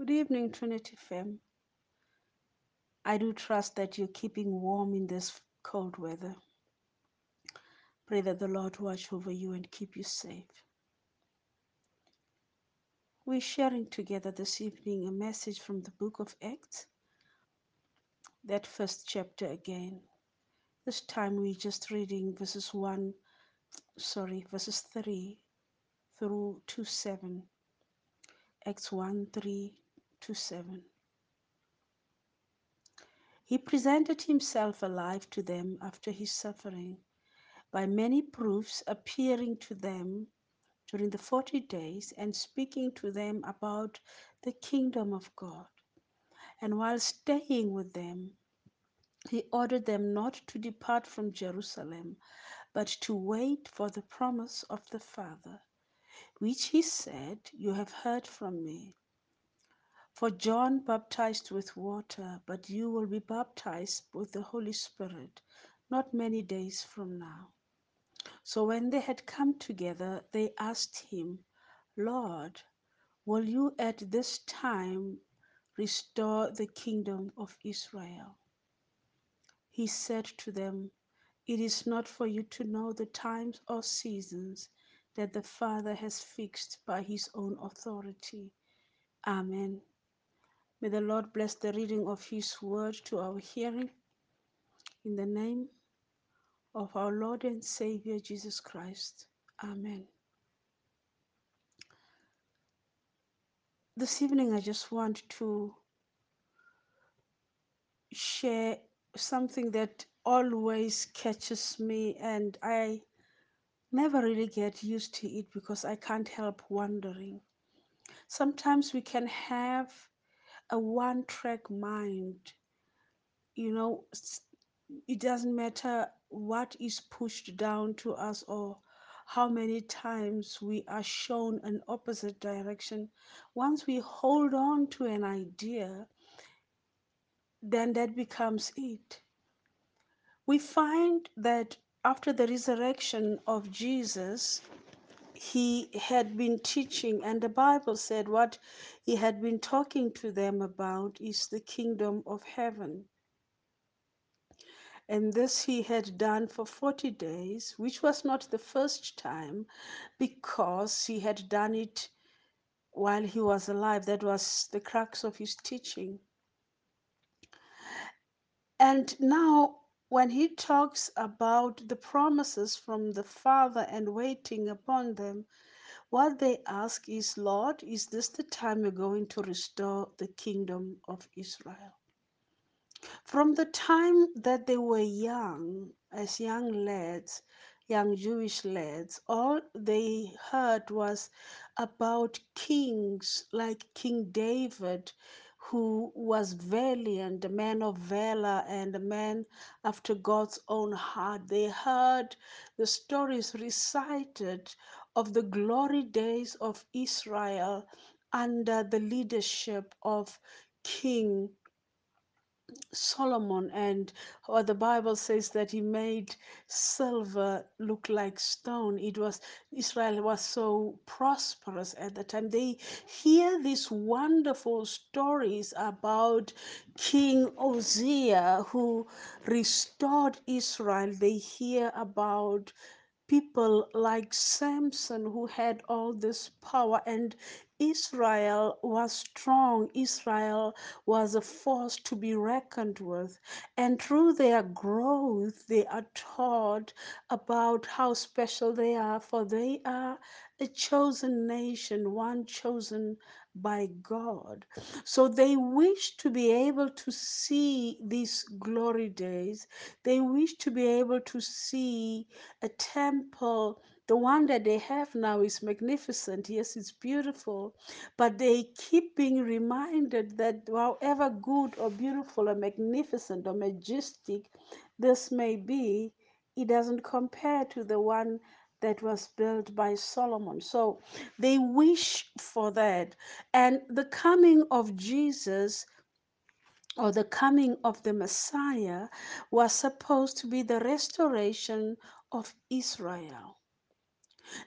Good evening, Trinity Fam. I do trust that you're keeping warm in this cold weather. Pray that the Lord watch over you and keep you safe. We're sharing together this evening a message from the book of Acts, that first chapter again. This time we're just reading verses 3 through to 7. Acts 1:3 to 7. He presented himself alive to them after his suffering, by many proofs, appearing to them during the 40 days and speaking to them about the kingdom of God. And while staying with them, he ordered them not to depart from Jerusalem, but to wait for the promise of the Father, which he said, "You have heard from me. For John baptized with water, but you will be baptized with the Holy Spirit not many days from now." So when they had come together, they asked him, "Lord, will you at this time restore the kingdom of Israel?" He said to them, "It is not for you to know the times or seasons that the Father has fixed by his own authority." Amen. May the Lord bless the reading of his word to our hearing. In the name of our Lord and Savior, Jesus Christ. Amen. This evening, I just want to share something that always catches me, and I never really get used to it because I can't help wondering. Sometimes we can have a one-track mind. You know, it doesn't matter what is pushed down to us or how many times we are shown an opposite direction. Once we hold on to an idea, then that becomes it. We find that after the resurrection of Jesus, he had been teaching, and the Bible said what he had been talking to them about is the kingdom of heaven. And this he had done for 40 days, which was not the first time, because he had done it while he was alive. That was the crux of his teaching. And now, when he talks about the promises from the Father and waiting upon them, what they ask is, "Lord, is this the time you're going to restore the kingdom of Israel?" From the time that they were young, as young lads, young Jewish lads, all they heard was about kings like King David, who was valiant, a man of valor and a man after God's own heart. They heard the stories recited of the glory days of Israel under the leadership of King Solomon, and or the Bible says that he made silver look like stone. Israel was so prosperous at the time. They hear these wonderful stories about King Uzziah, who restored Israel. They hear about people like Samson, who had all this power, and Israel was strong. Israel was a force to be reckoned with. And through their growth, they are taught about how special they are, for they are a chosen nation, one chosen by God. So they wish to be able to see these glory days. They wish to be able to see a temple. The one that they have now is magnificent. Yes, it's beautiful, but they keep being reminded that however good or beautiful or magnificent or majestic this may be, it doesn't compare to the one that was built by Solomon. So they wish for that. And the coming of Jesus, or the coming of the Messiah, was supposed to be the restoration of Israel.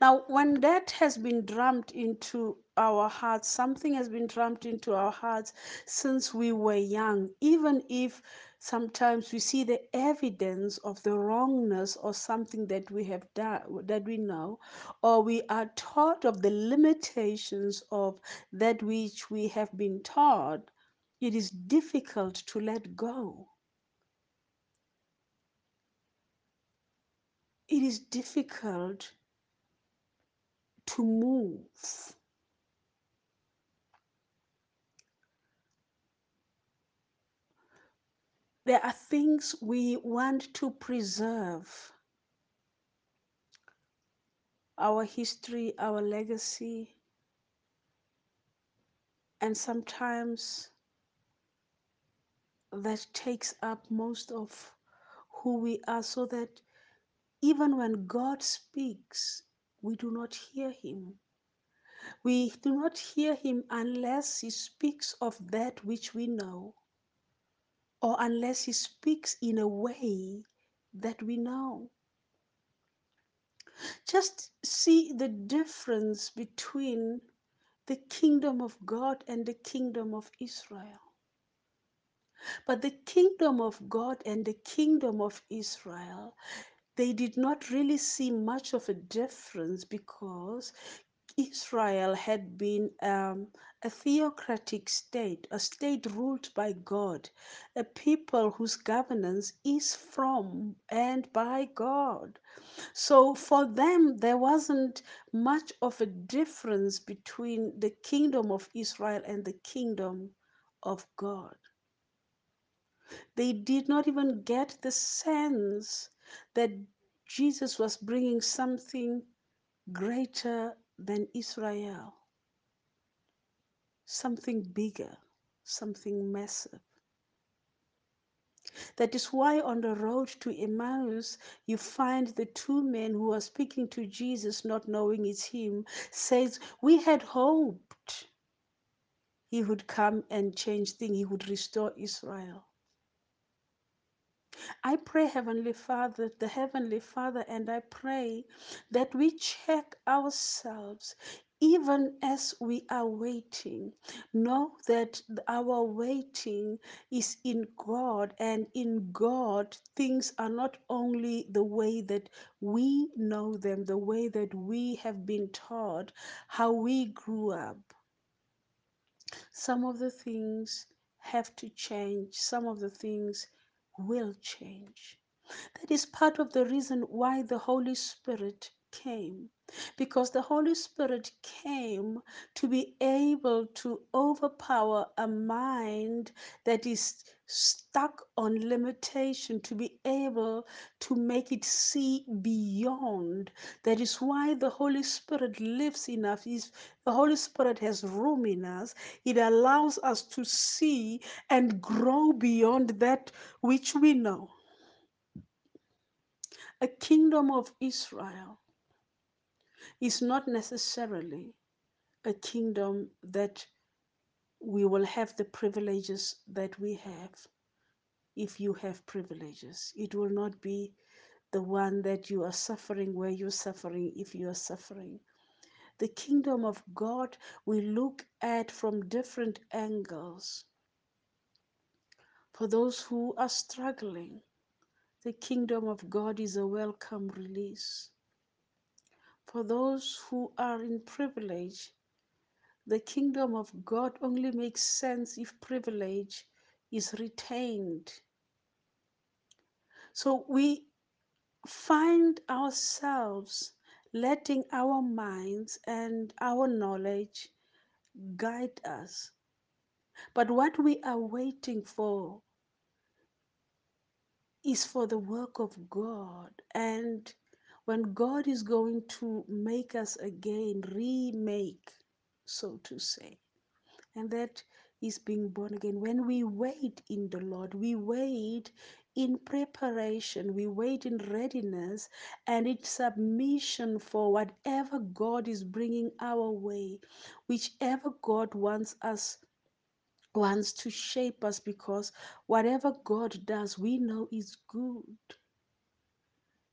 Now, when that has been drummed into our hearts, something has been drummed into our hearts since we were young, even if sometimes we see the evidence of the wrongness or something that we have done, that we know, or we are taught of the limitations of that which we have been taught, it is difficult to let go. It is difficult to move. There are things we want to preserve. Our history, our legacy. And sometimes that takes up most of who we are, so that even when God speaks, we do not hear him. We do not hear him unless he speaks of that which we know, or unless he speaks in a way that we know. Just see the difference between the kingdom of God and the kingdom of Israel. But the kingdom of God and the kingdom of Israel, they did not really see much of a difference, because Israel had been a theocratic state, a state ruled by God, a people whose governance is from and by God. So for them, there wasn't much of a difference between the kingdom of Israel and the kingdom of God. They did not even get the sense that Jesus was bringing something greater than Israel, something bigger, something massive. That is why on the road to Emmaus, you find the two men who are speaking to Jesus, not knowing it's him, says, "We had hoped he would come and change things, he would restore Israel." I pray, Heavenly Father, and I pray that we check ourselves even as we are waiting. Know that our waiting is in God, and in God, things are not only the way that we know them, the way that we have been taught, how we grew up. Some of the things have to change. Some of the things will change. That is part of the reason why the Holy Spirit came, because the Holy Spirit came to be able to overpower a mind that is stuck on limitation, to be able to make it see beyond. That is why the Holy Spirit lives in us. The Holy Spirit has room in us. It allows us to see and grow beyond that which we know. A kingdom of Israel is not necessarily a kingdom that we will have the privileges that we have. If you have privileges, it will not be the one that you are suffering, where you're suffering, if you are suffering. The kingdom of God we look at from different angles. For those who are struggling, the kingdom of God is a welcome release. For those who are in privilege, the kingdom of God only makes sense if privilege is retained. So we find ourselves letting our minds and our knowledge guide us. But what we are waiting for is for the work of God, and when God is going to make us again, remake, so to say. And that is being born again. When we wait in the Lord, we wait in preparation, we wait in readiness and in submission for whatever God is bringing our way, whichever God wants to shape us, because whatever God does, we know is good.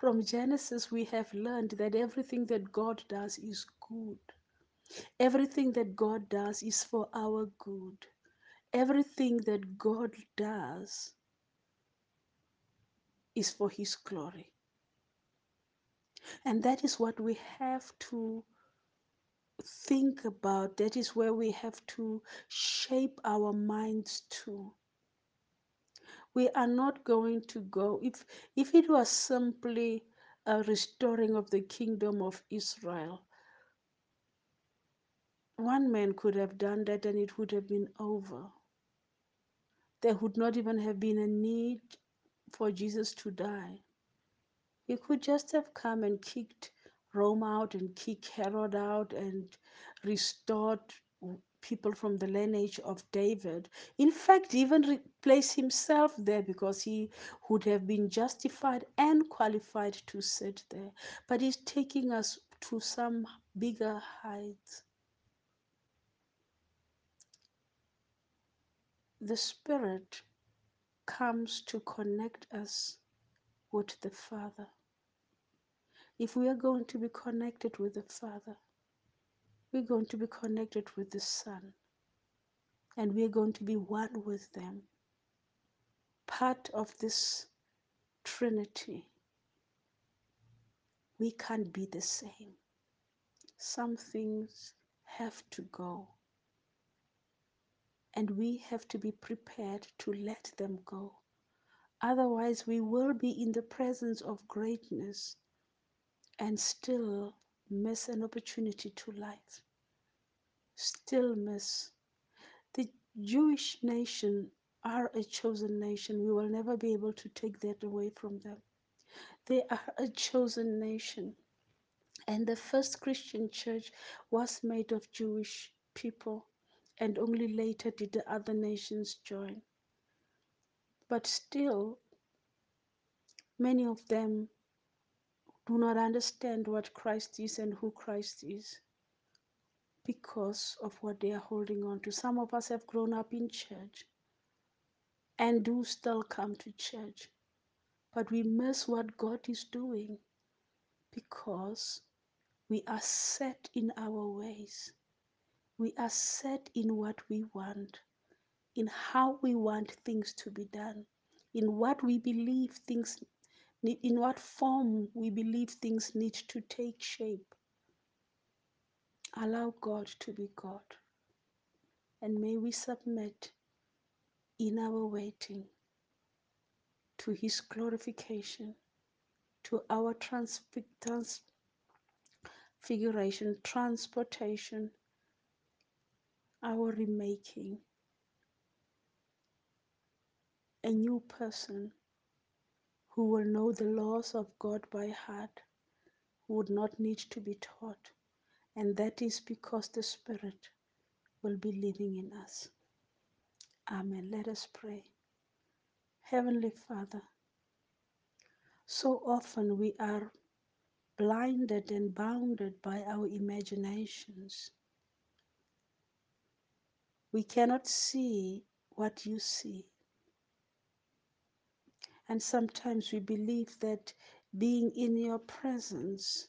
From Genesis, we have learned that everything that God does is good. Everything that God does is for our good. Everything that God does is for His glory. And that is what we have to think about. That is where we have to shape our minds to. We are not going to go, if it was simply a restoring of the kingdom of Israel, one man could have done that and it would have been over. There would not even have been a need for Jesus to die. He could just have come and kicked Rome out and kicked Herod out and restored people from the lineage of David. In fact, even replace himself there, because he would have been justified and qualified to sit there. But he's taking us to some bigger heights. The Spirit comes to connect us with the Father. If we are going to be connected with the Father, we're going to be connected with the Son, and we're going to be one with them, part of this Trinity. We can't be the same. Some things have to go, and we have to be prepared to let them go. Otherwise, we will be in the presence of greatness and still miss an opportunity to life. Still miss. The Jewish nation are a chosen nation. We will never be able to take that away from them. They are a chosen nation. And the first Christian church was made of Jewish people, and only later did the other nations join. But still, many of them do not understand what Christ is and who Christ is because of what they are holding on to. Some of us have grown up in church and do still come to church, but we miss what God is doing because we are set in our ways. We are set in what we want, in how we want things to be done, in what we believe things in what form we believe things need to take shape. Allow God to be God. And may we submit in our waiting to His glorification, to our transfiguration, transportation, our remaking, a new person who will know the laws of God by heart, who would not need to be taught. And that is because the Spirit will be living in us. Amen. Let us pray. Heavenly Father, so often we are blinded and bounded by our imaginations. We cannot see what you see. And sometimes we believe that being in your presence,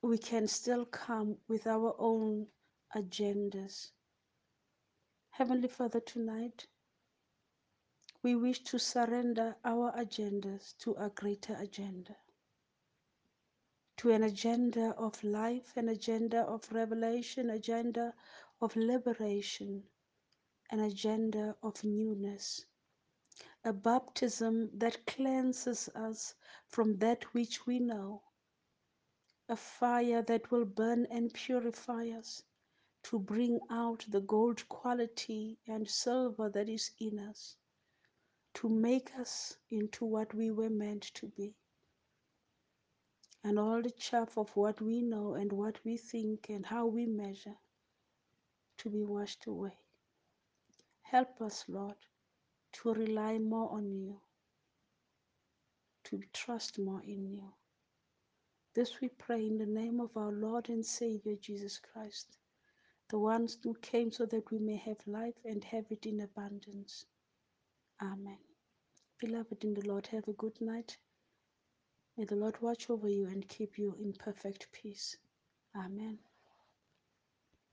we can still come with our own agendas. Heavenly Father, tonight, we wish to surrender our agendas to a greater agenda, to an agenda of life, an agenda of revelation, agenda of liberation, an agenda of newness. A baptism that cleanses us from that which we know. A fire that will burn and purify us to bring out the gold quality and silver that is in us, to make us into what we were meant to be. And all the chaff of what we know and what we think and how we measure to be washed away. Help us, Lord, to rely more on you, to trust more in you. This we pray in the name of our Lord and Savior, Jesus Christ, the one who came so that we may have life and have it in abundance. Amen. Beloved in the Lord, have a good night May the Lord watch over you and keep you in perfect peace. Amen.